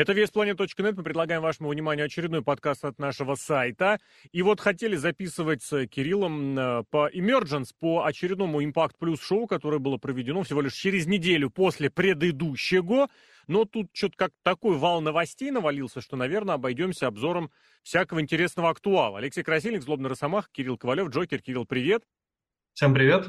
Это VSplanet.net. Мы предлагаем вашему вниманию очередной подкаст от нашего сайта. И вот хотели записывать с Кириллом по Emergence, по очередному Impact Plus шоу, которое было проведено всего лишь через неделю после предыдущего. Но тут что-то как такой вал новостей навалился, что, наверное, обойдемся обзором всякого интересного актуала. Алексей Красильник, Злобный Росомах, Кирилл Ковалев, Джокер. Кирилл, привет. Всем привет.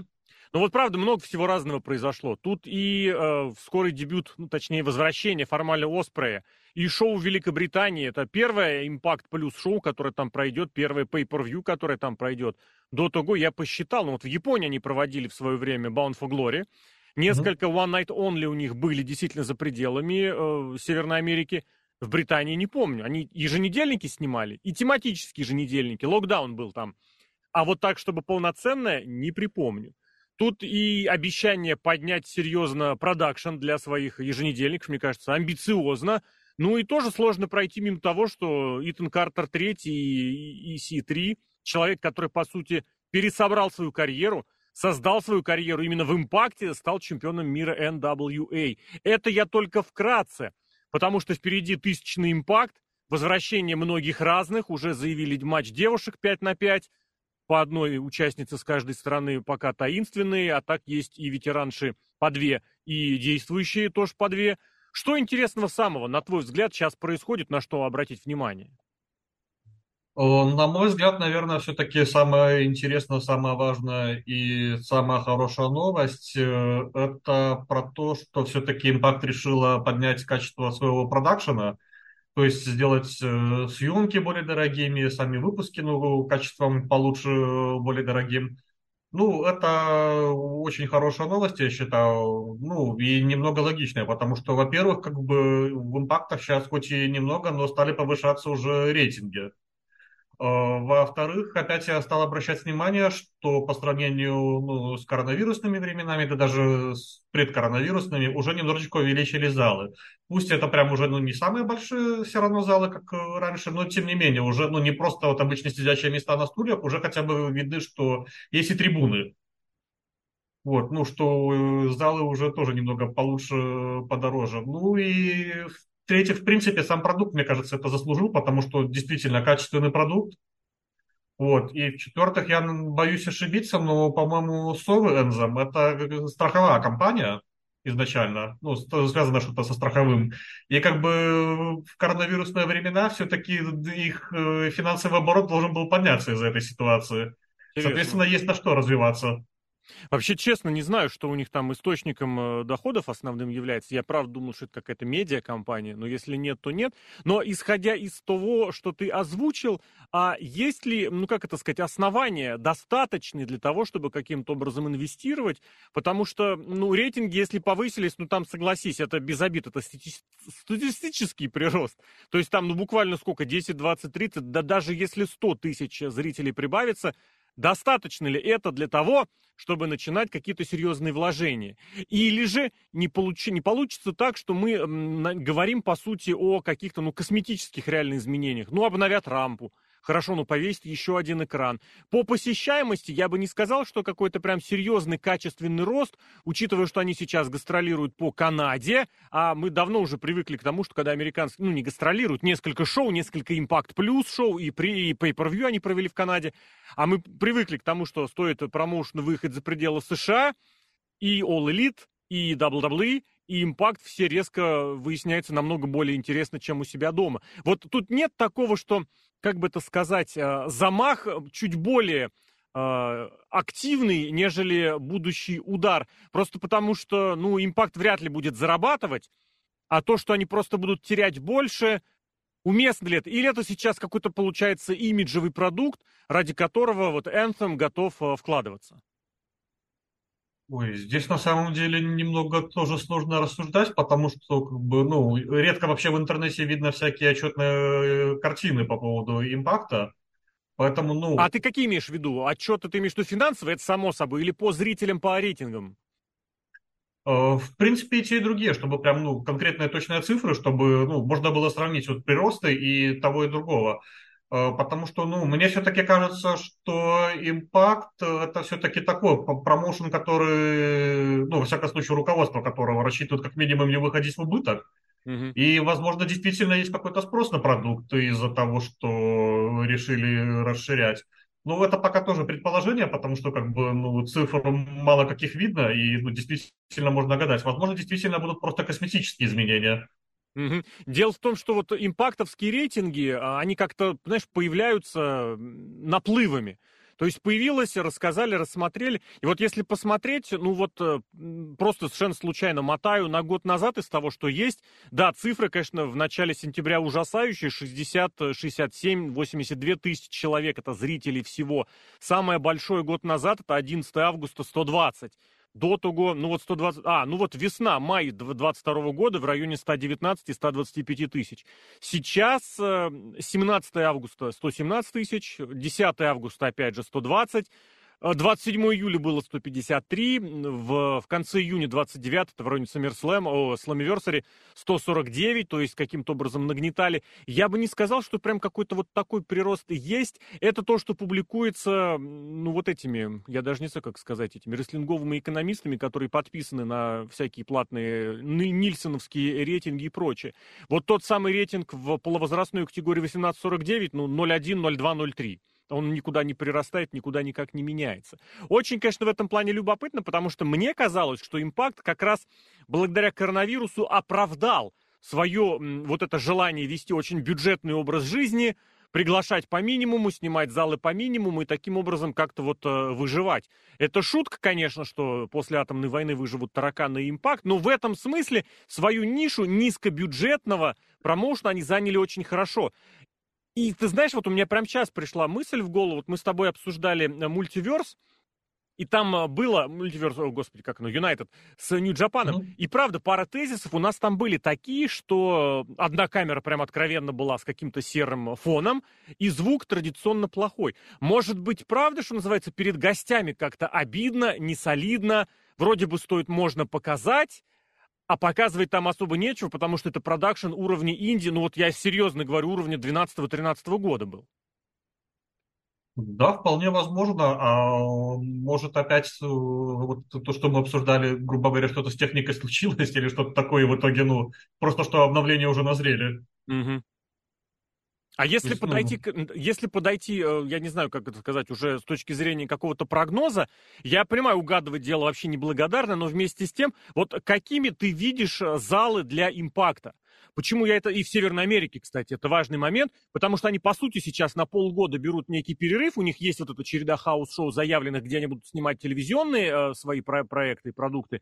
Ну вот, правда, много всего разного произошло. Тут и скорый дебют, ну, точнее, возвращение формально Оспрея, и шоу в Великобритании. Это первое Impact Plus шоу, которое там пройдет, первое pay-per-view, которое там пройдет. До того я посчитал, ну вот в Японии они проводили в свое время Bound for Glory. Несколько One Night Only у них были действительно за пределами Северной Америки. В Британии не помню. Они еженедельники снимали, и тематические еженедельники. Локдаун был там. А вот так, чтобы полноценное, не припомню. Тут и обещание поднять серьезно продакшн для своих еженедельников, мне кажется, амбициозно. Ну и тоже сложно пройти мимо того, что Итан Картер III и IC3, человек, который, по сути, пересобрал свою карьеру, создал свою карьеру именно в «Импакте», стал чемпионом мира NWA. Это я только вкратце, потому что впереди 1000-й «Импакт», возвращение многих разных, уже заявили матч девушек 5 на 5, по одной участнице с каждой стороны пока таинственные, а так есть и ветеранши по 2, и действующие тоже по 2. Что интересного самого, на твой взгляд, сейчас происходит, на что обратить внимание? На мой взгляд, наверное, все-таки самое интересное, самое важное и самая хорошая новость – это про то, что все-таки Impact решила поднять качество своего продакшена. То есть сделать съемки более дорогими, сами выпуски, ну, качеством получше, более дорогим. Ну, это очень хорошая новость, я считаю, ну, и немного логичная, потому что, во-первых, как бы в «Импактах» сейчас хоть и немного, но стали повышаться уже рейтинги. Во-вторых, опять я стал обращать внимание, что по сравнению, ну, с коронавирусными временами, да даже с предкоронавирусными, уже немножечко увеличили залы. Пусть это прям уже, ну, не самые большие все равно залы, как раньше, но тем не менее, уже, ну, не просто вот обычные сидячие места на стульях, уже хотя бы видны, что есть и трибуны. Вот, ну, что залы уже тоже немного получше, подороже. Ну и... Третье, в принципе, сам продукт, мне кажется, это заслужил, потому что действительно качественный продукт. Вот. И в-четвертых, я боюсь ошибиться, но, по-моему, Совы Энзом – это страховая компания изначально, ну, связано что-то со страховым. И как бы в коронавирусные времена все-таки их финансовый оборот должен был подняться из-за этой ситуации. Серьезно? Соответственно, есть на что развиваться. Вообще, честно, не знаю, что у них там источником доходов основным является. Я, правда, думал, что это какая-то медиакомпания, но если нет, то нет. Но исходя из того, что ты озвучил, а есть ли, ну как это сказать, основания достаточные для того, чтобы каким-то образом инвестировать? Потому что, ну, рейтинги, если повысились, ну там, согласись, это без обид, это статистический прирост. То есть там, ну, буквально сколько, 10, 20, 30, да даже если 100 тысяч зрителей прибавится, достаточно ли это для того, чтобы начинать какие-то серьезные вложения? Или же не получится так, что мы говорим, по сути, о каких-то, ну, косметических реально изменениях. Ну, обновят рампу. Хорошо, ну, повесить еще один экран. По посещаемости я бы не сказал, что какой-то прям серьезный качественный рост, учитывая, что они сейчас гастролируют по Канаде, а мы давно уже привыкли к тому, что когда американцы, ну, не гастролируют, несколько шоу, несколько Impact Plus шоу, и pay-per-view они провели в Канаде, а мы привыкли к тому, что стоит промоушен выход за пределы США, и All Elite, и WWE, и Impact все резко выясняются намного более интересно, чем у себя дома. Вот тут нет такого, что, как бы это сказать, замах чуть более активный, нежели будущий удар. Просто потому что, ну, Impact вряд ли будет зарабатывать, а то, что они просто будут терять больше, уместно ли это? Или это сейчас какой-то, получается, имиджевый продукт, ради которого вот Anthem готов вкладываться? Ой, здесь на самом деле немного тоже сложно рассуждать, потому что, как бы, ну, редко вообще в интернете видно всякие отчетные картины по поводу импакта, поэтому, ну... А ты какие имеешь в виду? Отчеты ты имеешь в виду финансовые, это само собой, или по зрителям, по рейтингам? В принципе, и те, и другие, чтобы прям, ну, конкретные точные цифры, чтобы, ну, можно было сравнить вот приросты и того, и другого. Потому что, ну, мне все-таки кажется, что Impact – это все-таки такой промоушен, который, ну, во всяком случае, руководство которого рассчитывает как минимум не выходить в убыток. Mm-hmm. И, возможно, действительно есть какой-то спрос на продукты из-за того, что решили расширять. Ну, это пока тоже предположение, потому что как бы, ну, цифр мало каких видно, и ну, действительно можно гадать. Возможно, действительно будут просто косметические изменения. Угу. Дело в том, что вот импактовские рейтинги, они как-то, знаешь, появляются наплывами. То есть появилось, рассказали, рассмотрели. И вот если посмотреть, ну вот просто совершенно случайно мотаю на год назад из того, что есть. Да, цифры, конечно, в начале сентября ужасающие. 60, 67, 82 тысячи человек, это зрители всего. Самое большое год назад, это 11 августа, 120. До того, ну вот 120, ну вот весна, май 22 года в районе 119-125 тысяч. Сейчас 17 августа 117 тысяч, 10 августа опять же 120, 27 июля было 153, в конце июня 29, это в районе Слamiversary 149, то есть каким-то образом нагнетали. Я бы не сказал, что прям какой-то вот такой прирост есть. Это то, что публикуется, ну вот этими, я даже не знаю, как сказать, этими рестлинговыми экономистами, которые подписаны на всякие платные нильсоновские рейтинги и прочее. Вот тот самый рейтинг в полувозрастной категории 18-49, ну 0,1, 0,2, 0,3. Он никуда не прирастает, никуда никак не меняется. Очень, конечно, в этом плане любопытно, потому что мне казалось, что Impact как раз благодаря коронавирусу оправдал свое вот это желание вести очень бюджетный образ жизни, приглашать по минимуму, снимать залы по минимуму и таким образом как-то вот выживать. Это шутка, конечно, что после атомной войны выживут тараканы и Impact, но в этом смысле свою нишу низкобюджетного промоушена они заняли очень хорошо. И ты знаешь, вот у меня прямо сейчас пришла мысль в голову, вот мы с тобой обсуждали Multiverse, и там было, United с New Japan, и правда, пара тезисов у нас там были такие, что одна камера прям откровенно была с каким-то серым фоном, и звук традиционно плохой. Может быть, правда, что называется, перед гостями как-то обидно, несолидно, вроде бы стоит можно показать, а показывать там особо нечего, потому что это продакшн уровня Индии, ну вот я серьезно говорю, уровня 12-13 года был. Да, вполне возможно. А может опять вот то, что мы обсуждали, грубо говоря, что-то с техникой случилось или что-то такое в итоге, ну, просто что обновления уже назрели. Угу. А если подойти, я не знаю, как это сказать, уже с точки зрения какого-то прогноза, я понимаю, угадывать дело вообще неблагодарно, но вместе с тем, вот какими ты видишь залы для Импакта? Почему я это и в Северной Америке, кстати, это важный момент, потому что они, по сути, сейчас на полгода берут некий перерыв, у них есть вот эта череда хаус-шоу заявленных, где они будут снимать телевизионные свои проекты и продукты,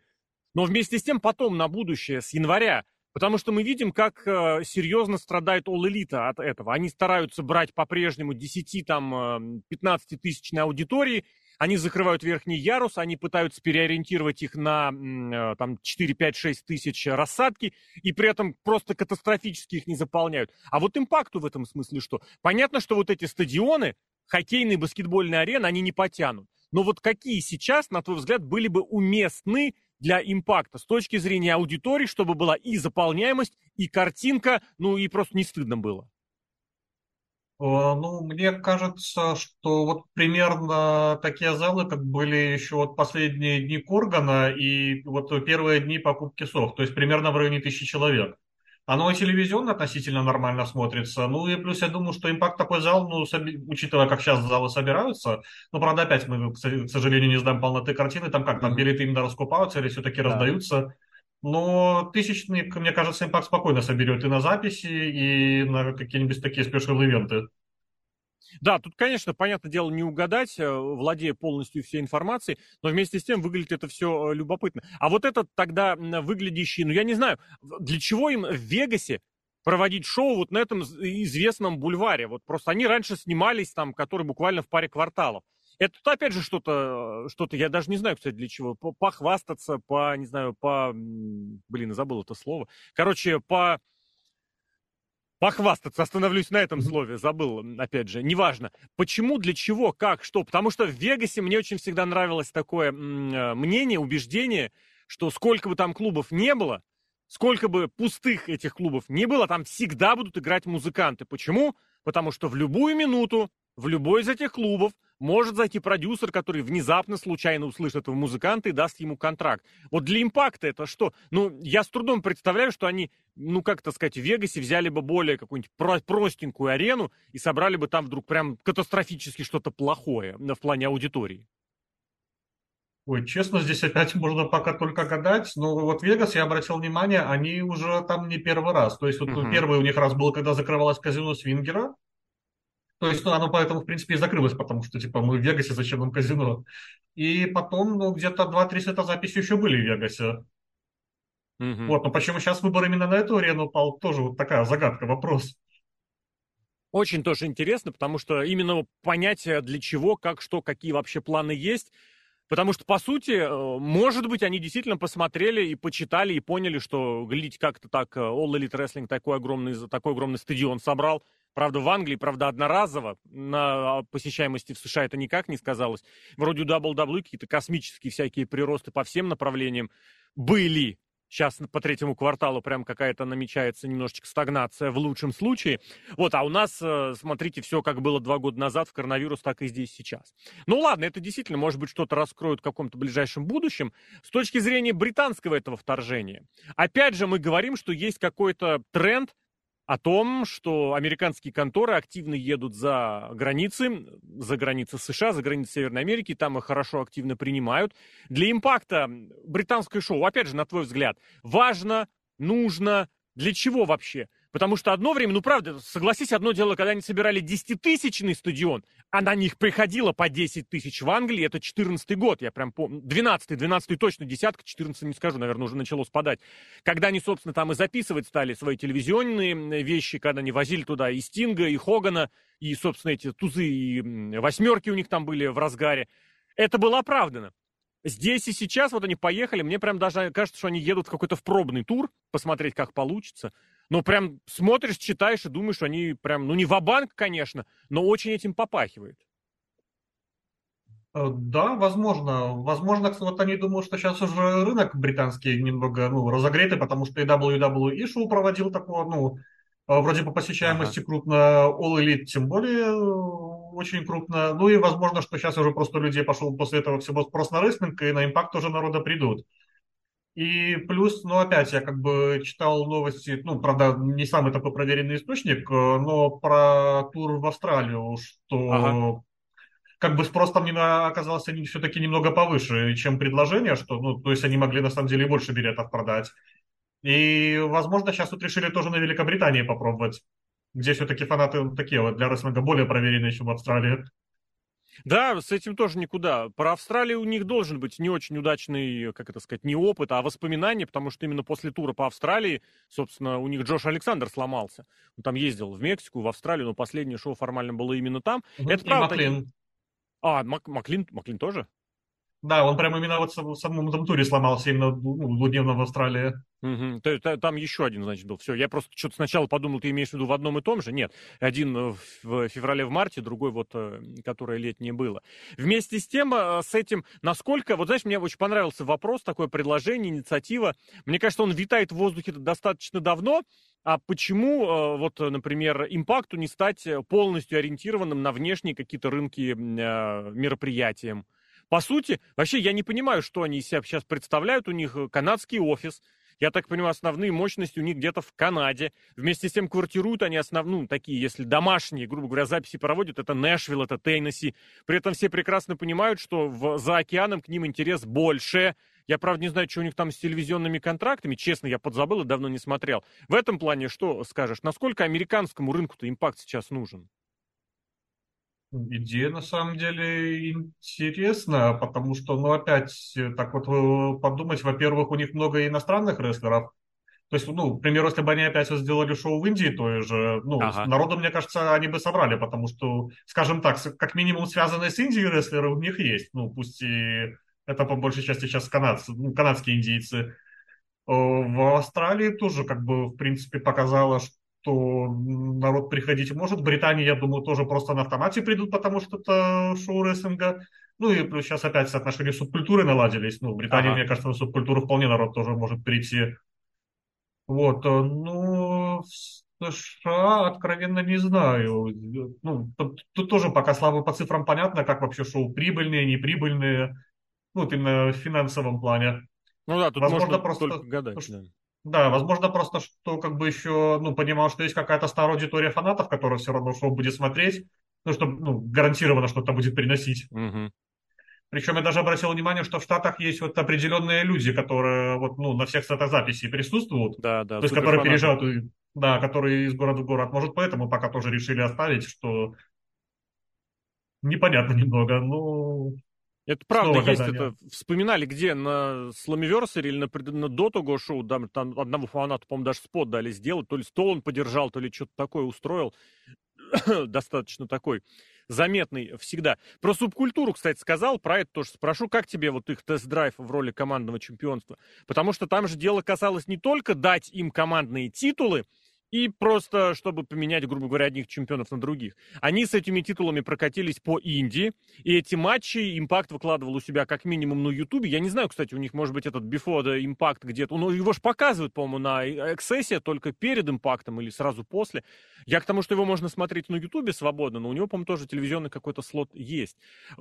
но вместе с тем потом на будущее, с января, потому что мы видим, как серьезно страдает All Elite от этого. Они стараются брать по-прежнему 10-15 тысячной аудитории, они закрывают верхний ярус, они пытаются переориентировать их на 4-5-6 тысяч рассадки, и при этом просто катастрофически их не заполняют. А вот Импакту в этом смысле что? Понятно, что вот эти стадионы, хоккейные, баскетбольные арены, они не потянут. Но вот какие сейчас, на твой взгляд, были бы уместны для Импакта с точки зрения аудитории, чтобы была и заполняемость, и картинка, ну и просто не стыдно было? Ну, мне кажется, что вот примерно такие залы, как были еще вот последние дни Коргана и вот первые дни покупки сов, то есть примерно в районе 1000 человек. Оно и телевизионно относительно нормально смотрится. Ну и плюс я думаю, что Импакт такой зал, ну, учитывая, как сейчас залы собираются, ну, правда, опять мы, к сожалению, не знаем полноты картины, там как, там билеты именно раскупаются или все-таки раздаются. Но тысячник, мне кажется, Импакт спокойно соберет и на записи, и на какие-нибудь такие спешл-ивенты. Да, тут, конечно, понятное дело, не угадать, владея полностью всей информацией, но вместе с тем выглядит это все любопытно. А вот этот тогда выглядящий, ну я не знаю, для чего им в Вегасе проводить шоу вот на этом известном бульваре? Вот просто они раньше снимались там, которые буквально в паре кварталов. Это опять же что-то, я даже не знаю, кстати, для чего, похвастаться, забыл это слово. Короче, похвастаться, остановлюсь на этом слове, забыл, опять же, неважно. Почему, для чего, как, что? Потому что в Вегасе мне очень всегда нравилось такое мнение, убеждение, что сколько бы там клубов не было, Сколько бы пустых этих клубов ни было, там всегда будут играть музыканты. Почему? Потому что в любую минуту, в любой из этих клубов может зайти продюсер, который внезапно, случайно услышит этого музыканта и даст ему контракт. Вот для «Импакта» это что? Ну, я с трудом представляю, что они, ну, как так сказать, в Вегасе взяли бы более какую-нибудь простенькую арену и собрали бы там вдруг прям катастрофически что-то плохое в плане аудитории. Ой, честно, здесь опять можно пока только гадать, но вот Вегас, я обратил внимание, они уже там не первый раз. То есть вот первый у них раз был, когда закрывалось казино Свингера. То есть, ну, оно поэтому, в принципе, и закрылось, потому что, типа, мы в Вегасе, зачем нам казино? И потом, ну, где-то 2-3 сета записи еще были в Вегасе. Вот, но почему сейчас выбор именно на эту арену пал, тоже вот такая загадка, вопрос. Очень тоже интересно, потому что именно понять, для чего, как, что, какие вообще планы есть. Потому что, по сути, может быть, они действительно посмотрели и почитали, и поняли, что глядь, как-то так All Elite Wrestling такой огромный стадион собрал. Правда, в Англии, правда, одноразово. На посещаемости в США это никак не сказалось. Вроде у WWE какие-то космические всякие приросты по всем направлениям были. Сейчас по третьему кварталу прям какая-то намечается немножечко стагнация в лучшем случае. Вот, а у нас, смотрите, все как было 2 года назад в коронавирус, так и здесь сейчас. Ну ладно, это действительно, может быть, что-то раскроют в каком-то ближайшем будущем. С точки зрения британского этого вторжения. Опять же, мы говорим, что есть какой-то тренд о том, что американские конторы активно едут за границы США, за границы Северной Америки, там их хорошо активно принимают. Для «Импакта» британское шоу, опять же, на твой взгляд, важно, нужно, для чего вообще? Потому что одно время, ну правда, согласись, одно дело, когда они собирали 10-тысячный стадион, а на них приходило по 10 тысяч в Англии, это 14-й год, я прям помню, 12-й точно, десятка, 14 не скажу, наверное, уже начало спадать. Когда они, собственно, там и записывать стали свои телевизионные вещи, когда они возили туда и Стинга, и Хогана, и, собственно, эти тузы, и восьмерки у них там были в разгаре, это было оправдано. Здесь и сейчас вот они поехали, мне прям даже кажется, что они едут в какой-то пробный тур, посмотреть, как получится. Ну, прям смотришь, читаешь и думаешь, что они прям, ну, не ва-банк, конечно, но очень этим попахивает. Да, возможно. Возможно, вот они думают, что сейчас уже рынок британский немного, ну, разогретый, потому что и WWE шоу проводил такое, ну, вроде по посещаемости крупно, All Elite тем более очень крупно. Ну, и возможно, что сейчас уже просто людей пошел после этого всего спрос на рестлинг, и на «Импакт» уже народа придут. И плюс, ну, опять, я как бы читал новости, ну, правда, не самый такой проверенный источник, но про тур в Австралию, что как бы спрос там оказался все-таки немного повыше, чем предложение, что, ну, то есть они могли на самом деле больше билетов продать. И, возможно, сейчас тут решили тоже на Великобритании попробовать, где все-таки фанаты такие вот для рестлинга более проверенные, чем в Австралии. Да, с этим тоже никуда. Про Австралию у них должен быть не очень удачный, как это сказать, не опыт, а воспоминания, потому что именно после тура по Австралии, собственно, у них Джош Александр сломался. Он там ездил в Мексику, в Австралию, но последнее шоу формально было именно там. Это правда. Маклин. А, Маклин тоже? Да, он прямо именно вот в самом этом туре сломался, именно двудневно в Австралии. Там еще один, значит, был. Все, я просто что-то сначала подумал, ты имеешь в виду в одном и том же? Нет, один в феврале-марте, другой вот, которое летнее было. Вместе с тем, с этим, насколько... Вот, знаешь, мне очень понравился вопрос, такое предложение, инициатива. Мне кажется, он витает в воздухе достаточно давно. А почему, вот, например, «Импакту» не стать полностью ориентированным на внешние какие-то рынки мероприятиям? По сути, вообще я не понимаю, что они из себя сейчас представляют. У них канадский офис. Я так понимаю, основные мощности у них где-то в Канаде. Вместе с тем квартируют они основные, ну, такие, если домашние, грубо говоря, записи проводят, это Нэшвилл, это Теннесси. При этом все прекрасно понимают, что за океаном к ним интерес больше. Я, правда, не знаю, что у них там с телевизионными контрактами. Честно, я подзабыл и давно не смотрел. В этом плане что скажешь? Насколько американскому рынку-то «Импакт» сейчас нужен? Идея, на самом деле, интересна, потому что, ну, опять, так вот подумать, во-первых, у них много иностранных рестлеров. То есть, ну, к примеру, если бы они опять сделали шоу в Индии, то же, ну, народу, мне кажется, они бы собрали, потому что, скажем так, как минимум связанные с Индией рестлеры у них есть. Ну, пусть и это по большей части сейчас канадские индийцы. В Австралии тоже, как бы, в принципе, показало, что народ приходить может. В Британии, я думаю, тоже просто на автомате придут, потому что это шоу рестлинга. Ну и плюс сейчас опять соотношения субкультуры наладились. Ну, в Британии, мне кажется, на субкультуру вполне народ тоже может прийти. Вот, ну, в США откровенно не знаю. Ну, тут тоже пока слабо по цифрам понятно, как вообще шоу прибыльные, неприбыльные, ну, вот именно в финансовом плане. Ну да, тут возможно, можно просто только гадать. Да, возможно, просто что как бы еще, ну, понимал, что есть какая-то старая аудитория фанатов, которая все равно шоу будет смотреть, ну, что, ну, гарантированно что-то будет приносить. Угу. Причем я даже обратил внимание, что в Штатах есть вот определенные люди, которые вот, ну, на всех статозаписи присутствуют, то есть которые переезжают, да, которые из города в город. Может, поэтому пока тоже решили оставить, что непонятно немного, но... Это правда, есть это. Вспоминали, где на Slamiversary или на до того шоу, да, там одному фанату, по-моему, даже спот дали сделать, то ли стол он подержал, то ли что-то такое устроил, достаточно такой заметный всегда. Про субкультуру, кстати, сказал, про это тоже спрошу, как тебе вот их тест-драйв в роли командного чемпионства, потому что там же дело касалось не только дать им командные титулы, и просто, чтобы поменять, грубо говоря, одних чемпионов на других. Они с этими титулами прокатились по Индии, и эти матчи Impact выкладывал у себя как минимум на Ютубе. Я не знаю, кстати, у них, может быть, этот Before the Impact где-то... Ну, его же показывают, по-моему, на Access, только перед Импактом или сразу после. Я к тому, что его можно смотреть на Ютубе свободно, но у него, по-моему, тоже телевизионный какой-то слот есть.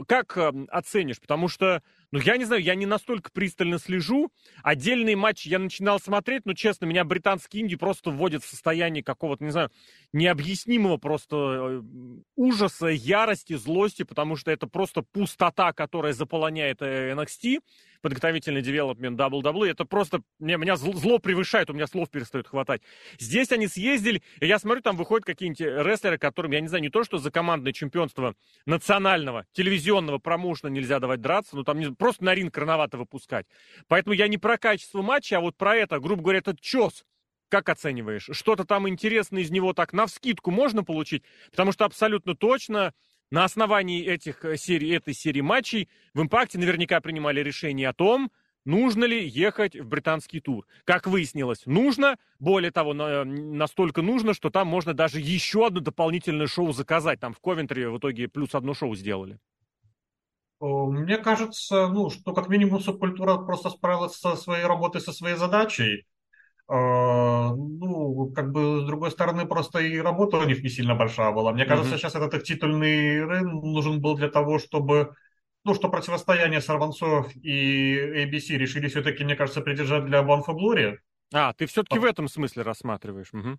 Как оценишь? Потому что... Ну, я не знаю, я не настолько пристально слежу. Отдельные матчи я начинал смотреть, но, честно, меня британские инди просто вводят в состояние какого-то, не знаю, необъяснимого просто ужаса, ярости, злости, потому что это просто пустота, которая заполоняет NXT, подготовительный девелопмент WWE. Это просто... Меня зло превышает, у меня слов перестает хватать. Здесь они съездили, и я смотрю, там выходят какие-нибудь рестлеры, которым, я не знаю, не то, что за командное чемпионство национального, телевизионного промоушена нельзя давать драться, но там не... Просто на ринг рановато выпускать. Поэтому я не про качество матча, а вот про это, грубо говоря, этот чес. Как оцениваешь? Что-то там интересное из него так навскидку можно получить? Потому что абсолютно точно на основании этой серии матчей в «Импакте» наверняка принимали решение о том, нужно ли ехать в британский тур. Как выяснилось, нужно. Более того, настолько нужно, что там можно даже еще одно дополнительное шоу заказать. Там в Ковентри в итоге плюс одно шоу сделали. Мне кажется, ну, что как минимум субкультура просто справилась со своей работой, со своей задачей. Ну, как бы, с другой стороны, просто и работа у них не сильно большая была. Мне кажется, сейчас этот их титульный рынок нужен был для того, чтобы... Ну, что противостояние сорванцов и ABC решили все-таки, мне кажется, придержать для Bound for Glory. А, ты все-таки в этом смысле рассматриваешь. Угу.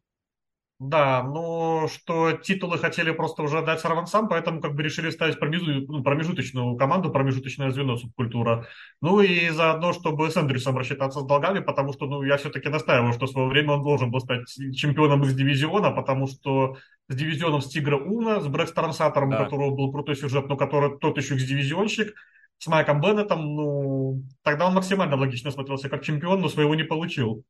Да, но что титулы хотели просто уже отдать сорванцам, поэтому как бы решили ставить промежуточную команду, промежуточное звено субкультура. Ну и заодно, чтобы с Эндрюсом рассчитаться с долгами, потому что, ну, я все-таки настаиваю, что в свое время он должен был стать чемпионом из дивизиона, потому что с дивизионом с Тигра Уна, с Брэкстером Саттером, у которого был крутой сюжет, но который тот еще экс-дивизионщик, с Майком Беннетом, ну, тогда он максимально логично смотрелся как чемпион, но своего не получил.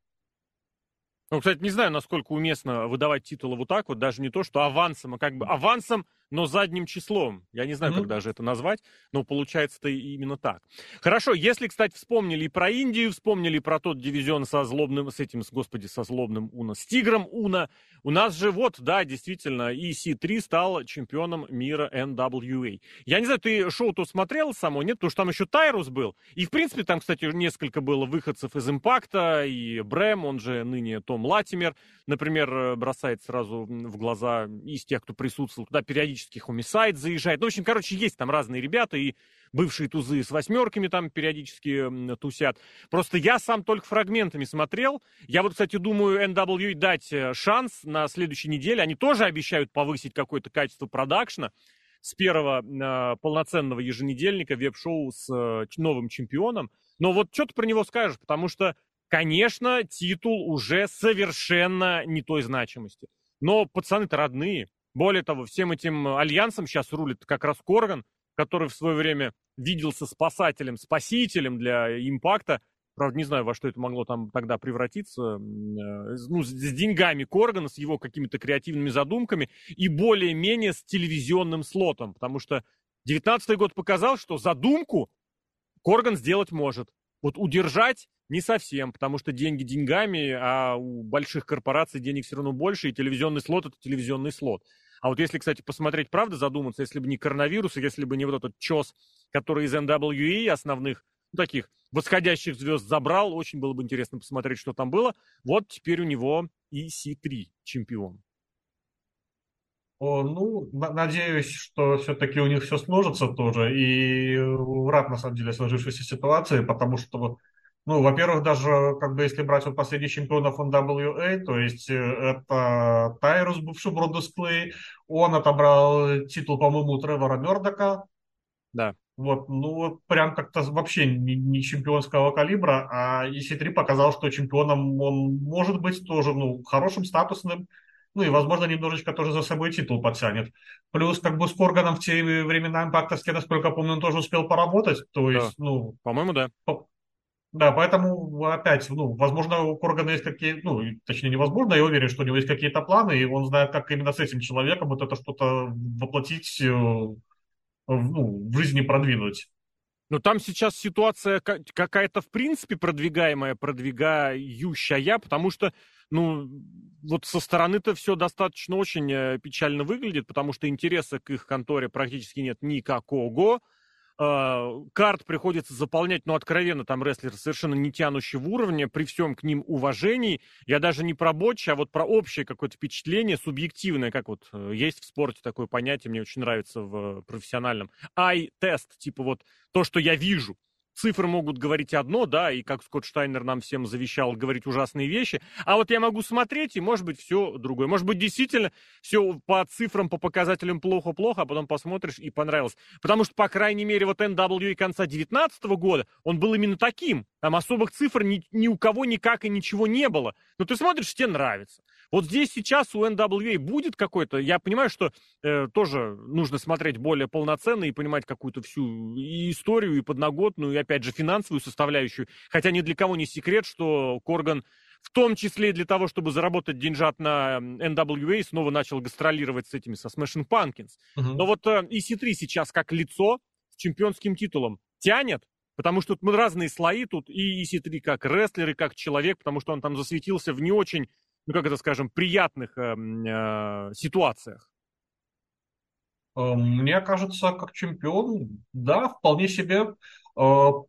Ну, кстати, не знаю, насколько уместно выдавать титулы вот так вот, даже не то, что авансом, а как бы авансом, но задним числом. Я не знаю, как даже это назвать, но получается-то именно так. Хорошо, если, кстати, вспомнили и про Индию, вспомнили и про тот дивизион со злобным Уна, с Тигром Уна. У нас же вот, да, действительно, IC3 стал чемпионом мира NWA. Я не знаю, ты шоу-то смотрел само, нет? Потому что там еще Тайрус был. И, в принципе, там, кстати, несколько было выходцев из Импакта, и Брэм, он же ныне Том Латимер, например, бросает сразу в глаза из тех, кто присутствовал, куда периодически Хомисайд заезжает. Ну, в общем, короче, есть там разные ребята, и бывшие тузы с восьмерками там периодически тусят. Просто я сам только фрагментами смотрел. Я вот, кстати, думаю, NWA дать шанс на следующей неделе. Они тоже обещают повысить какое-то качество продакшна. С первого полноценного еженедельника веб-шоу с новым чемпионом. Но вот что ты про него скажешь, потому что, конечно, титул уже совершенно не той значимости. Но пацаны-то родные. Более того, всем этим альянсом сейчас рулит как раз Корган, который в свое время виделся спасателем, спасителем для Импакта. Правда, не знаю, во что это могло там тогда превратиться. Ну, с деньгами Коргана, с его какими-то креативными задумками и более-менее с телевизионным слотом. Потому что 19-й год показал, что задумку Корган сделать может. Вот удержать не совсем, потому что деньги деньгами, а у больших корпораций денег все равно больше, и телевизионный слот – это телевизионный слот. А вот если, кстати, посмотреть, правда, задуматься, если бы не коронавирус, если бы не вот этот ЧОС, который из NWA основных таких восходящих звезд забрал. Очень было бы интересно посмотреть, что там было. Вот теперь у него IC3 чемпион. Ну, надеюсь, что все-таки у них все сложится тоже. И рад, на самом деле, сложившейся ситуации, потому что, ну, во-первых, даже, как бы, если брать вот последних чемпионов NWA, то есть это Тайрус, бывший Broadus Clay, он отобрал титул, по-моему, у Тревора Мёрдока. Да. Вот, ну, прям как-то вообще не чемпионского калибра, а EC3 показал, что чемпионом он может быть тоже, ну, хорошим, статусным. Ну и, возможно, немножечко тоже за собой титул подтянет. Плюс, как бы, с Корганом в те времена импактовские, насколько я помню, он тоже успел поработать. То есть, да. Ну, по-моему, да. Да, поэтому опять, ну, возможно, у Коргана есть какие-то, ну, точнее, невозможно, я уверен, что у него есть какие-то планы, и он знает, как именно с этим человеком вот это что-то воплотить, ну, в жизни продвинуть. Ну, там сейчас ситуация какая-то, в принципе, продвигающая, потому что, ну, вот со стороны-то все достаточно очень печально выглядит, потому что интереса к их конторе практически нет никакого. Карт приходится заполнять, ну, откровенно, там рестлеры совершенно не тянущие в уровне, при всем к ним уважении. Я даже не про бочи, а вот про общее какое-то впечатление, субъективное, как вот есть в спорте такое понятие, мне очень нравится в профессиональном. Eye-тест, типа вот то, что я вижу. Цифры могут говорить одно, да, и как Скотт Штайнер нам всем завещал, говорить ужасные вещи. А вот я могу смотреть, и, может быть, все другое. Может быть, действительно, все по цифрам, по показателям плохо-плохо, а потом посмотришь и понравилось. Потому что, по крайней мере, вот NWA конца 2019 года, он был именно таким. Там особых цифр ни у кого никак и ничего не было. Но ты смотришь, тебе нравится. Вот здесь сейчас у NWA будет какой-то... Я понимаю, что тоже нужно смотреть более полноценно и понимать какую-то всю и историю, и подноготную, и, опять же, финансовую составляющую. Хотя ни для кого не секрет, что Корган, в том числе и для того, чтобы заработать деньжат на NWA, снова начал гастролировать с этими, со Smashing Pumpkins. Uh-huh. Но вот EC3 сейчас как лицо с чемпионским титулом тянет, потому что тут разные слои, тут и EC3 как рестлер, и как человек, потому что он там засветился в не очень, ну, как это скажем, приятных ситуациях. Мне кажется, как чемпион, да, вполне себе.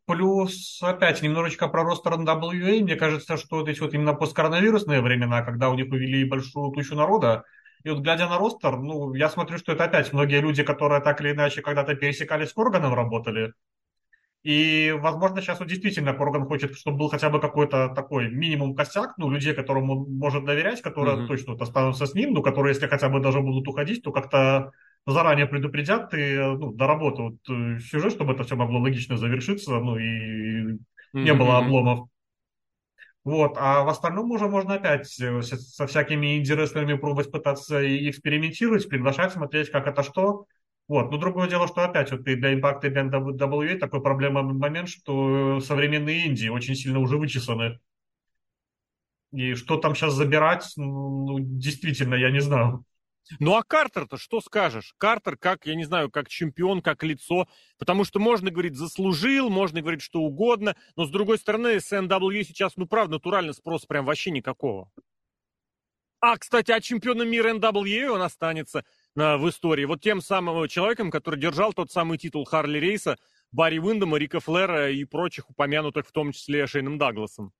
Плюс, опять, немножечко про ростер NWA. Мне кажется, что здесь вот именно посткоронавирусные времена, когда у них увели большую тучу народа. И вот глядя на ростер, ну, я смотрю, что это опять многие люди, которые так или иначе когда-то пересекались с Корганом, работали. И, возможно, сейчас вот действительно Корган хочет, чтобы был хотя бы какой-то такой минимум костяк, ну, людей, которым он может доверять, которые точно вот останутся с ним, ну, которые, если хотя бы даже будут уходить, то как-то заранее предупредят и, ну, доработают сюжет, чтобы это все могло логично завершиться, ну, и не было обломов. Вот, а в остальном уже можно опять со всякими инди-рестлерами пробовать пытаться и экспериментировать, приглашать, смотреть, как это что. Вот, но другое дело, что опять вот и для Impact, и для WWE такой проблемный момент, что современные инди очень сильно уже вычесаны. И что там сейчас забирать, ну, действительно, я не знаю. Ну а Картер-то что скажешь? Картер как, я не знаю, как чемпион, как лицо, потому что можно говорить заслужил, можно говорить что угодно, но с другой стороны с NWA сейчас, ну правда, натурально спрос прям вообще никакого. А, кстати, а чемпионом мира NWA он останется в истории. Вот тем самым человеком, который держал тот самый титул Харли Рейса, Барри Уиндома, Рика Флера и прочих упомянутых, в том числе Шейном Дагласом.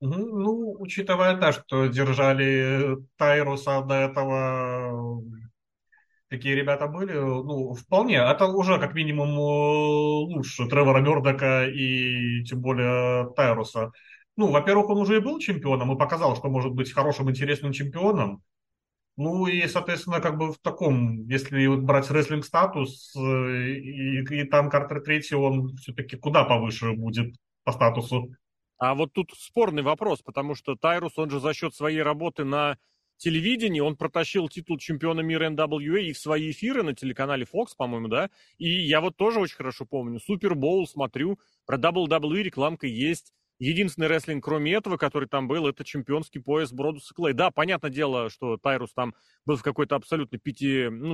Ну, учитывая то, что держали Тайруса до этого, такие ребята были, ну, вполне. Это уже как минимум лучше Тревора Мёрдока и тем более Тайруса. Ну, во-первых, он уже и был чемпионом и показал, что может быть хорошим, интересным чемпионом. Ну и, соответственно, как бы в таком, если вот брать рестлинг-статус, и там Картер III, он все-таки куда повыше будет по статусу. А вот тут спорный вопрос, потому что Тайрус, он же за счет своей работы на телевидении, он протащил титул чемпиона мира NWA и в свои эфиры на телеканале Fox, по-моему, да? И я вот тоже очень хорошо помню, Super Bowl смотрю, про WWE рекламка есть. Единственный рестлинг, кроме этого, который там был, это чемпионский пояс Broadus Clay. Да, понятное дело, что Тайрус там был в какой-то абсолютно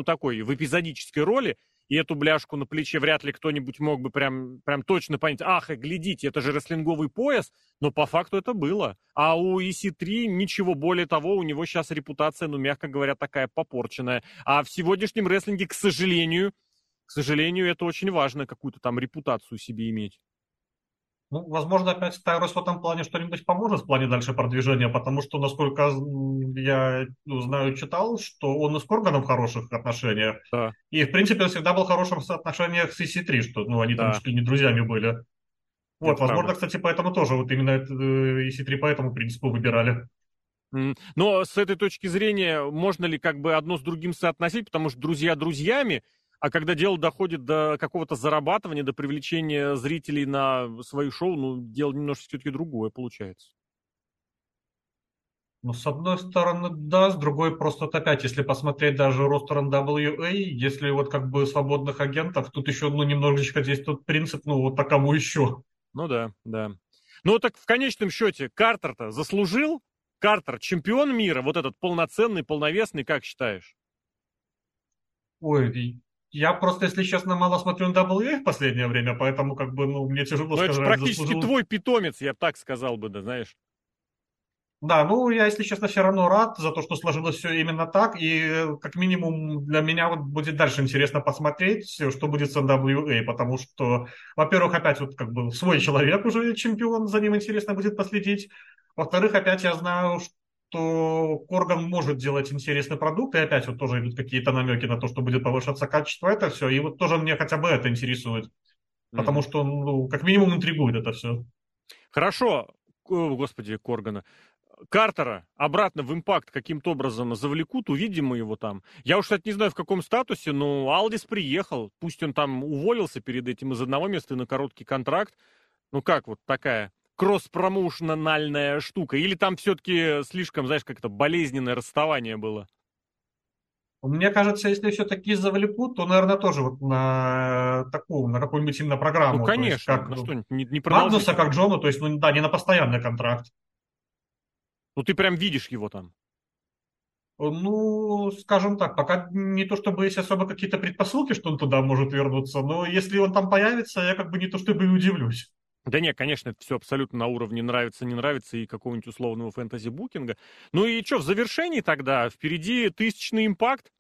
такой, в эпизодической роли, и эту бляшку на плече вряд ли кто-нибудь мог бы прям точно понять. Ах, и глядите, это же рестлинговый пояс, но по факту это было. А у EC3 ничего более того, у него сейчас репутация, ну, мягко говоря, такая попорченная. А в сегодняшнем рестлинге, к сожалению, К сожалению, это очень важно, какую-то там репутацию себе иметь. Ну, возможно, опять Тайрус в этом плане что-нибудь поможет в плане дальше продвижения, потому что, насколько я знаю, читал, что он и с Корганом в хороших отношениях. Да. И, в принципе, он всегда был в хороших отношениях с IC3, что они там чуть ли не друзьями были. Вот, это возможно, правда. Кстати, поэтому тоже вот именно IC3 по этому принципу выбирали. Но с этой точки зрения можно ли как бы одно с другим соотносить, потому что друзья друзьями, а когда дело доходит до какого-то зарабатывания, до привлечения зрителей на свои шоу, дело немножко все-таки другое получается. Ну, с одной стороны, да, с другой просто опять, если посмотреть даже ростер NWA, если вот как бы свободных агентов, тут еще, немножечко здесь тот принцип, вот а кому еще? Ну да, да. Ну так в конечном счете Картер-то заслужил? Картер чемпион мира, вот этот полноценный, полновесный, как считаешь? Ой, я просто, если честно, мало смотрю на WWE в последнее время, поэтому как бы, мне тяжело сказать. Это практически заслужил. Твой питомец, я так сказал бы, да, знаешь. Да, я, если честно, все равно рад за то, что сложилось все именно так, и как минимум для меня вот будет дальше интересно посмотреть, что будет с NWA, потому что, во-первых, опять вот как бы свой человек уже чемпион, за ним интересно будет последить, во-вторых, опять я знаю, что Корган может делать интересный продукт, и опять вот тоже идут какие-то намеки на то, что будет повышаться качество, это все. И вот тоже мне хотя бы это интересует, потому что, как минимум, интригует это все. Хорошо, Коргана. Картера обратно в Импакт каким-то образом завлекут, увидим мы его там. Я уж, кстати, не знаю, в каком статусе, но Алдис приехал, пусть он там уволился перед этим из одного места и на короткий контракт. Как вот такая кросс-промоушенальная штука? Или там все-таки слишком, знаешь, как-то болезненное расставание было? Мне кажется, если все-таки завлекут, то, наверное, тоже вот на какую-нибудь именно программу. Конечно, то есть, как не Магнуса, как Джону, то есть, не на постоянный контракт. Ты прям видишь его там. Скажем так, пока не то чтобы есть особо какие-то предпосылки, что он туда может вернуться, но если он там появится, я как бы не то чтобы и удивлюсь. Да нет, конечно, это все абсолютно на уровне нравится-не нравится и какого-нибудь условного фэнтези-букинга. И что, в завершении тогда впереди 1000-й Импакт.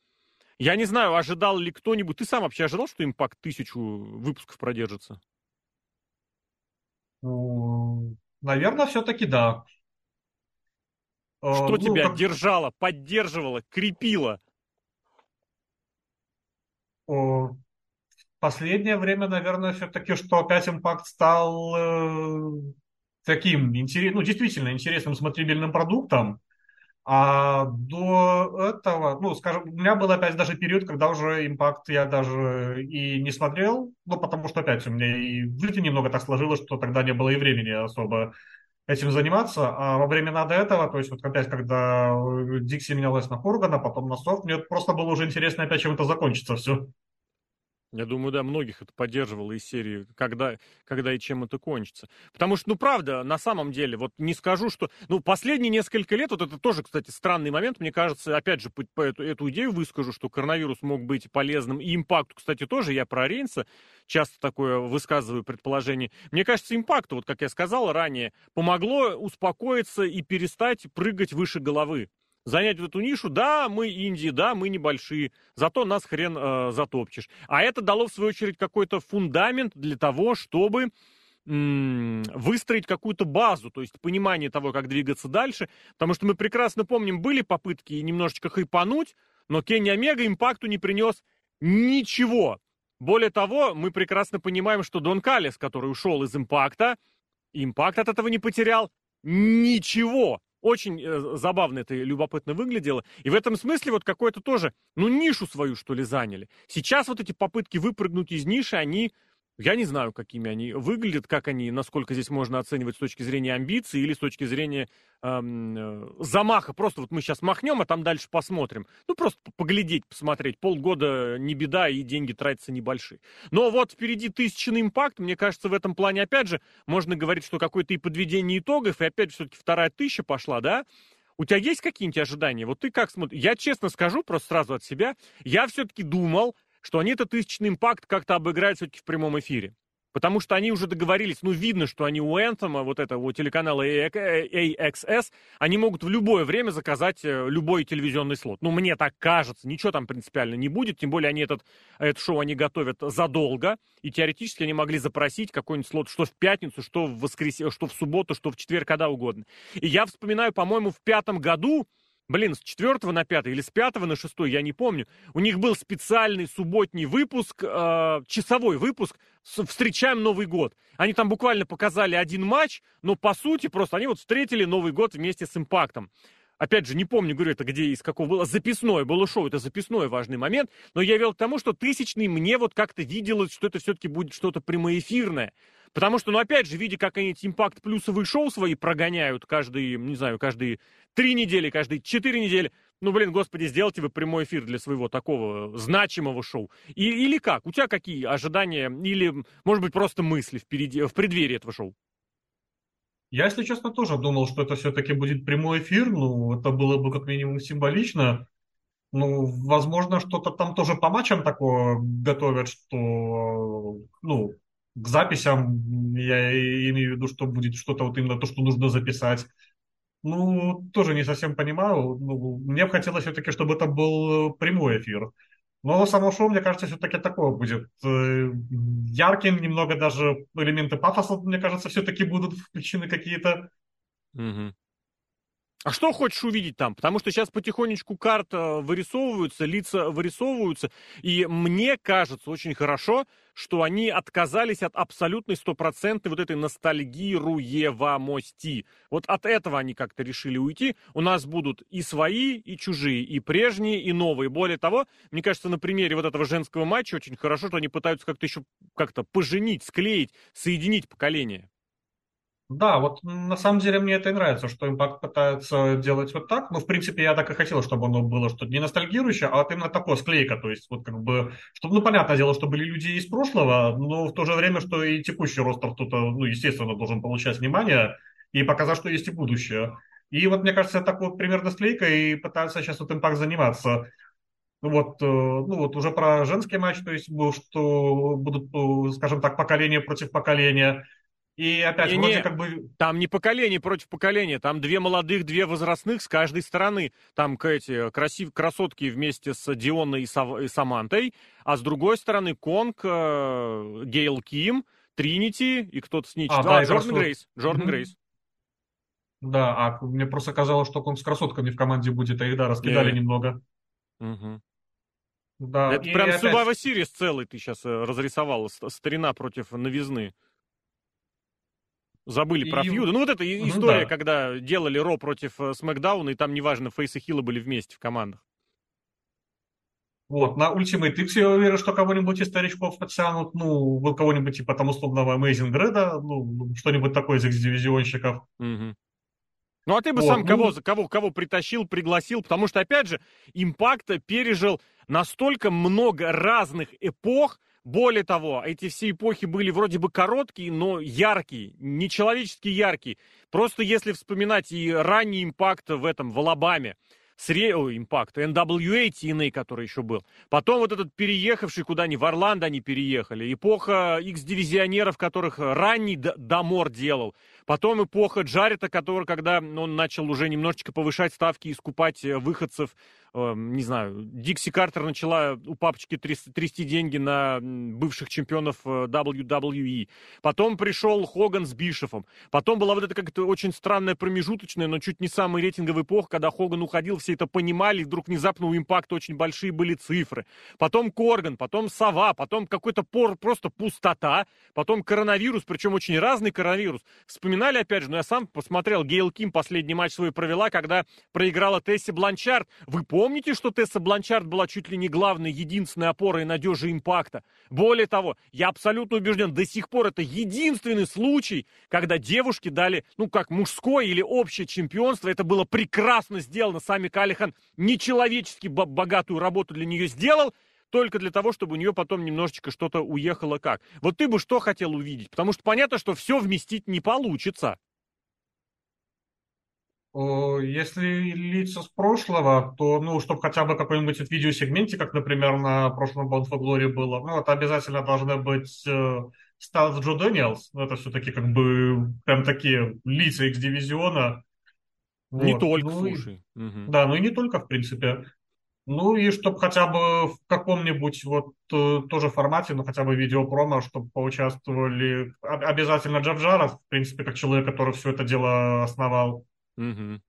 Я не знаю, ожидал ли кто-нибудь... Ты сам вообще ожидал, что Импакт 1000 выпусков продержится? Наверное, все-таки да. Что тебя держало, поддерживало, крепило? Последнее время, наверное, все-таки, что опять Импакт стал таким действительно интересным смотрибельным продуктом. А до этого, у меня был опять даже период, когда уже Импакт я даже и не смотрел, потому что опять у меня и в жизни немного так сложилось, что тогда не было и времени особо этим заниматься, а во времена до этого, то есть вот опять, когда Дикси менялась на Хоргана, потом на Софт, мне просто было уже интересно опять, чем это закончится все. Я думаю, да, многих это поддерживало из серии, когда и чем это кончится. Потому что, правда, на самом деле, вот не скажу, что... последние несколько лет, вот это тоже, кстати, странный момент, мне кажется, опять же, по эту идею выскажу, что коронавирус мог быть полезным, и Импакту, кстати, тоже, я про Рейнса часто такое высказываю предположение. Мне кажется, Импакту, вот как я сказал ранее, помогло успокоиться и перестать прыгать выше головы. Занять вот эту нишу, да, мы инди, да, мы небольшие, зато нас хрен затопчешь. А это дало, в свою очередь, какой-то фундамент для того, чтобы выстроить какую-то базу, то есть понимание того, как двигаться дальше. Потому что мы прекрасно помним, были попытки немножечко хайпануть, но Кенни Омега Импакту не принес ничего. Более того, мы прекрасно понимаем, что Дон Каллис, который ушел из Импакта, Импакт от этого не потерял ничего. Очень забавно это и любопытно выглядело. И в этом смысле вот какое-то тоже, нишу свою, что ли, заняли. Сейчас вот эти попытки выпрыгнуть из ниши, они, я не знаю, какими они выглядят, как они, насколько здесь можно оценивать с точки зрения амбиций или с точки зрения замаха. Просто вот мы сейчас махнем, а там дальше посмотрим. Просто поглядеть, посмотреть. Полгода не беда, и деньги тратятся небольшие. Но вот впереди 1000-й Импакт. Мне кажется, в этом плане, опять же, можно говорить, что какое-то и подведение итогов, и опять же, все-таки 2000 пошла, да? У тебя есть какие-нибудь ожидания? Вот ты как смотришь? Я честно скажу, просто сразу от себя, я все-таки думал, что они этот 1000-й Импакт как-то обыграют все-таки в прямом эфире. Потому что они уже договорились, ну, видно, что они у Anthem, вот этого телеканала AXS, они могут в любое время заказать любой телевизионный слот. Ну, мне так кажется, ничего там принципиально не будет, тем более они это шоу они готовят задолго, и теоретически они могли запросить какой-нибудь слот, что в пятницу, что в воскресенье, что в субботу, что в четверг, когда угодно. И я вспоминаю, по-моему, в 5-м году, с 4-го на 5-й или с 5-го на 6-й, я не помню. У них был специальный субботний выпуск, часовой выпуск «Встречаем Новый год». Они там буквально показали один матч, но по сути просто они вот встретили Новый год вместе с «Импактом». Опять же, не помню, говорю, это где, из какого было. Записное было шоу, это записной важный момент. Но я вел к тому, что тысячный мне вот как-то виделось, что это все-таки будет что-то прямоэфирное. Потому что, ну, опять же, видя, как они эти импакт-плюсовые шоу свои прогоняют каждые, не знаю, каждые 3 недели, каждые 4 недели. Ну, блин, господи, сделайте вы прямой эфир для своего такого значимого шоу. Или как? У тебя какие ожидания или, может быть, просто мысли впереди, в преддверии этого шоу? Я, если честно, тоже думал, что это все-таки будет прямой эфир, ну, это было бы как минимум символично. Ну, возможно, что-то там тоже по матчам такое готовят, что, ну, к записям, я имею в виду, что будет что-то вот именно то, что нужно записать. Ну, тоже не совсем понимаю. Ну, мне бы хотелось все-таки, чтобы это был прямой эфир. Но само шоу, мне кажется, все-таки такое будет. Ярким, немного даже элементы пафоса, мне кажется, все-таки будут включены какие-то. Угу. А что хочешь увидеть там? Потому что сейчас потихонечку карта вырисовываются, лица вырисовываются. И мне кажется очень хорошо, что они отказались от абсолютной стопроцентной вот этой ностальгируемости. Вот от этого они как-то решили уйти. У нас будут и свои, и чужие, и прежние, и новые. Более того, мне кажется, на примере вот этого женского матча очень хорошо, что они пытаются как-то еще как-то поженить, склеить, соединить поколения. Да, вот на самом деле мне это и нравится, что Impact пытаются делать вот так. Ну, в принципе, я так и хотел, чтобы оно было что-то не ностальгирующее, а вот именно такое, склейка. То есть, вот как бы, чтобы, ну, понятное дело, что были люди из прошлого, но в то же время, что и текущий ростер кто-то, ну, естественно, должен получать внимание и показать, что есть и будущее. И вот, мне кажется, так вот примерно склейка, и пытаются сейчас вот Impact заниматься. Вот, ну, вот уже про женский матч, то есть, что будут, скажем так, поколение против поколения. И опять вроде как бы. Там не поколение против поколения, там 2 молодых, 2 возрастных с каждой стороны. Там эти красотки вместе с Дионой и Самантой, а с другой стороны Конг, Гейл Ким, Тринити и кто-то с ней. Да, Джордан Грейс. Джордан Грейс. Да, а мне просто казалось, что Конг с красотками в команде будет, а их, да, раскидали немного. Угу. Да. Это и прям опять... Survivor Series целый ты сейчас разрисовала, старина против новизны. Забыли про фьюды. Ну, вот эта история, когда делали Ро против Смэкдауна, и там, неважно, Фейс и Хилла были вместе в командах. Вот, на Ultimate X я уверен, что кого-нибудь из старичков подтянут, ну, кого-нибудь типа там условного Amazing Red, ну, что-нибудь такое из X-дивизионщиков. Угу. Ну, а ты бы сам кого притащил, пригласил, потому что, опять же, Impact пережил настолько много разных эпох. Более того, эти все эпохи были вроде бы короткие, но яркие, нечеловечески яркие. Просто если вспоминать и ранний Импакт в этом, в Алабаме, Импакт, NWA, TNA, который еще был. Потом вот этот переехавший куда-нибудь, в Орландо они переехали. Эпоха X-дивизионеров, которых ранний Дамор делал. Потом эпоха Джарета, который, когда он начал уже немножечко повышать ставки и скупать выходцев, не знаю, Дикси Картер начала у папочки трясти деньги на бывших чемпионов WWE. Потом пришел Хоган с Бишофом. Потом была вот эта как-то очень странная промежуточная, но чуть не самый рейтинговый эпох, когда Хоган уходил, все это понимали, и вдруг внезапно у Импакта очень большие были цифры. Потом Корган, потом Сова, потом какой-то просто пустота, потом коронавирус, причем очень разный коронавирус. Вспоминали, опять же, но я сам посмотрел, Гейл Ким последний матч свой провела, когда проиграла Тессе Бланчард. Вы помните, что Тесса Бланчард была чуть ли не главной, единственной опорой и надежи Импакта? Более того, я абсолютно убежден, до сих пор это единственный случай, когда девушки дали, ну, как мужское или общее чемпионство. Это было прекрасно сделано. Сами Калихан нечеловечески богатую работу для нее сделал, только для того, чтобы у нее потом немножечко что-то уехало как. Вот ты бы что хотел увидеть? Потому что понятно, что все вместить не получится. Если лица с прошлого, то, ну, чтобы хотя бы какой-нибудь видеосегменте, как, например, на прошлом Bound for Glory было, ну, это обязательно должны быть Стайлз, Джо Дэниелс, это все-таки как бы прям такие лица X-дивизиона. Не вот. Только, ну, слушай. И, угу. Да, ну и не только, в принципе. Ну и чтобы хотя бы в каком-нибудь вот тоже формате, ну хотя бы видеопромо, чтобы поучаствовали обязательно Джар Джара, в принципе, как человек, который все это дело основал. Угу.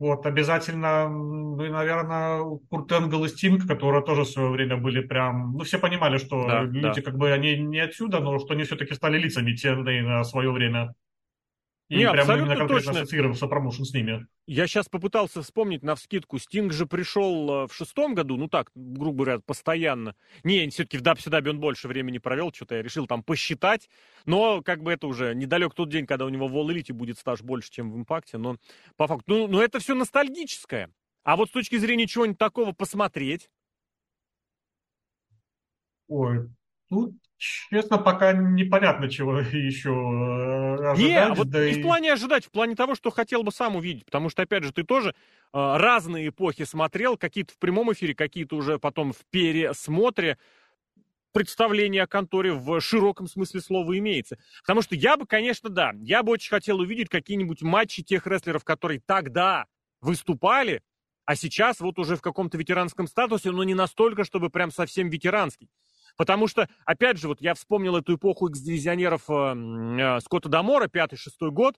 Вот, обязательно, ну и, наверное, Курт Энгл и Стинг, которые тоже в свое время были прям... Ну, все понимали, что да, люди, да. как бы, они не отсюда, но что они все-таки стали лицами TNA на свое время. И не, прям именно конкретно ассоциировался промоушен с ними. Я сейчас попытался вспомнить навскидку. Стинг же пришел в 2006 году, ну так, грубо говоря, постоянно. Не, все-таки в WCW он больше времени провел, что-то я решил там посчитать. Но как бы это уже недалек тот день, когда у него в All Elite будет стаж больше, чем в Импакте. Но по факту, ну это все ностальгическое. А вот с точки зрения чего-нибудь такого посмотреть... Ой, тут... Честно, пока непонятно, чего еще ожидать. Нет, вот да и в плане ожидать, в плане того, что хотел бы сам увидеть. Потому что, опять же, ты тоже разные эпохи смотрел, какие-то в прямом эфире, какие-то уже потом в пересмотре. Представление о конторе в широком смысле слова имеется. Потому что я бы, конечно, да, я бы очень хотел увидеть какие-нибудь матчи тех рестлеров, которые тогда выступали, а сейчас вот уже в каком-то ветеранском статусе, но не настолько, чтобы прям совсем ветеранский. Потому что, опять же, вот я вспомнил эту эпоху экс-дивизионеров Скотта Дамора, 5-6 год.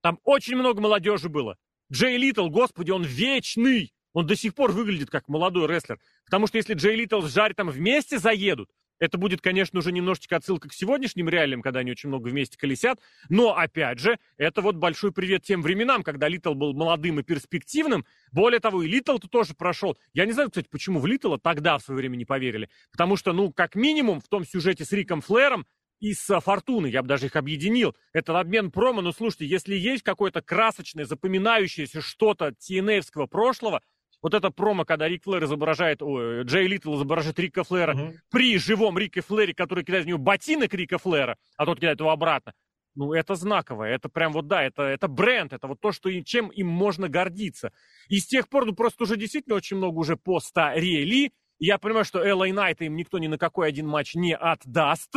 Там очень много молодежи было. Джей Литл, господи, он вечный. Он до сих пор выглядит как молодой рестлер. Потому что если Джей Литл с Жаритом вместе заедут, это будет, конечно, уже немножечко отсылка к сегодняшним реалиям, когда они очень много вместе колесят. Но, опять же, это вот большой привет тем временам, когда Литл был молодым и перспективным. Более того, и Литл-то тоже прошел. Я не знаю, кстати, почему в Литла тогда в свое время не поверили. Потому что, ну, как минимум, в том сюжете с Риком Флэром и с Фортуной, я бы даже их объединил, этот обмен промо. Ну, слушайте, если есть какое-то красочное, запоминающееся что-то TNA-евского прошлого, вот это промо, когда Рик Флэр изображает, Джей Литл изображает Рика Флэра при живом Рике Флэре, который кидает в него ботинок Рика Флэра, а тот кидает его обратно. Ну, это знаково, это прям вот, да, это бренд, это вот то, что, чем им можно гордиться. И с тех пор, ну, просто уже действительно очень много уже постарели. Я понимаю, что LA Knight им никто ни на какой один матч не отдаст,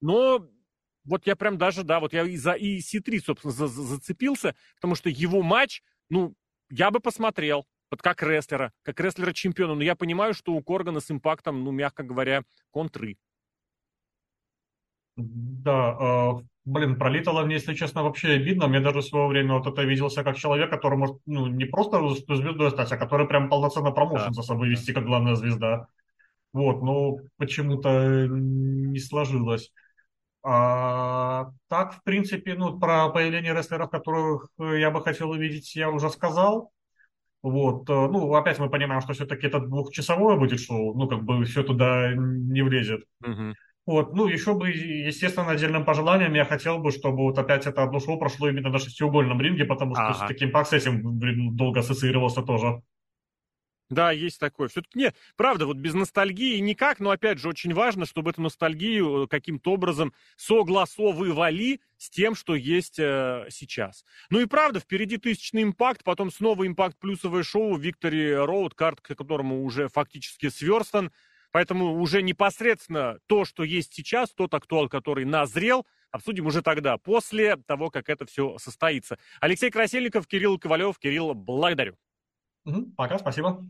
но... Вот я прям даже, да, вот я и за IC3, собственно, зацепился, потому что его матч, ну, я бы посмотрел. Вот как рестлера-чемпиона. Но я понимаю, что у Коргана с импактом, ну, мягко говоря, контры. Да, блин, про Литла мне, если честно, вообще обидно. Мне даже в свое время вот это виделся как человек, который может, ну, не просто звездой стать, а который прям полноценно промоушен за собой вести, как главная звезда. Вот, но почему-то не сложилось. А так, в принципе, ну, про появление рестлеров, которых я бы хотел увидеть, я уже сказал. Вот, ну, опять мы понимаем, что все-таки это двухчасовое будет шоу, ну, как бы все туда не влезет. Угу. Вот, ну, еще бы, естественно, отдельным пожеланием я хотел бы, чтобы вот опять это одно шоу прошло именно на шестиугольном ринге, потому что все-таки Impact с этим, блин, долго ассоциировался тоже. Да, есть такое. Все-таки, нет, правда, вот без ностальгии никак, но, опять же, очень важно, чтобы эту ностальгию каким-то образом согласовывали с тем, что есть сейчас. Ну и правда, впереди тысячный импакт, потом снова импакт плюсовое шоу, Victory Road, карт, к которому уже фактически сверстан, поэтому уже непосредственно то, что есть сейчас, тот актуал, который назрел, обсудим уже тогда, после того, как это все состоится. Алексей Красильников, Кирилл Ковалев. Кирилл, благодарю. Пока, спасибо.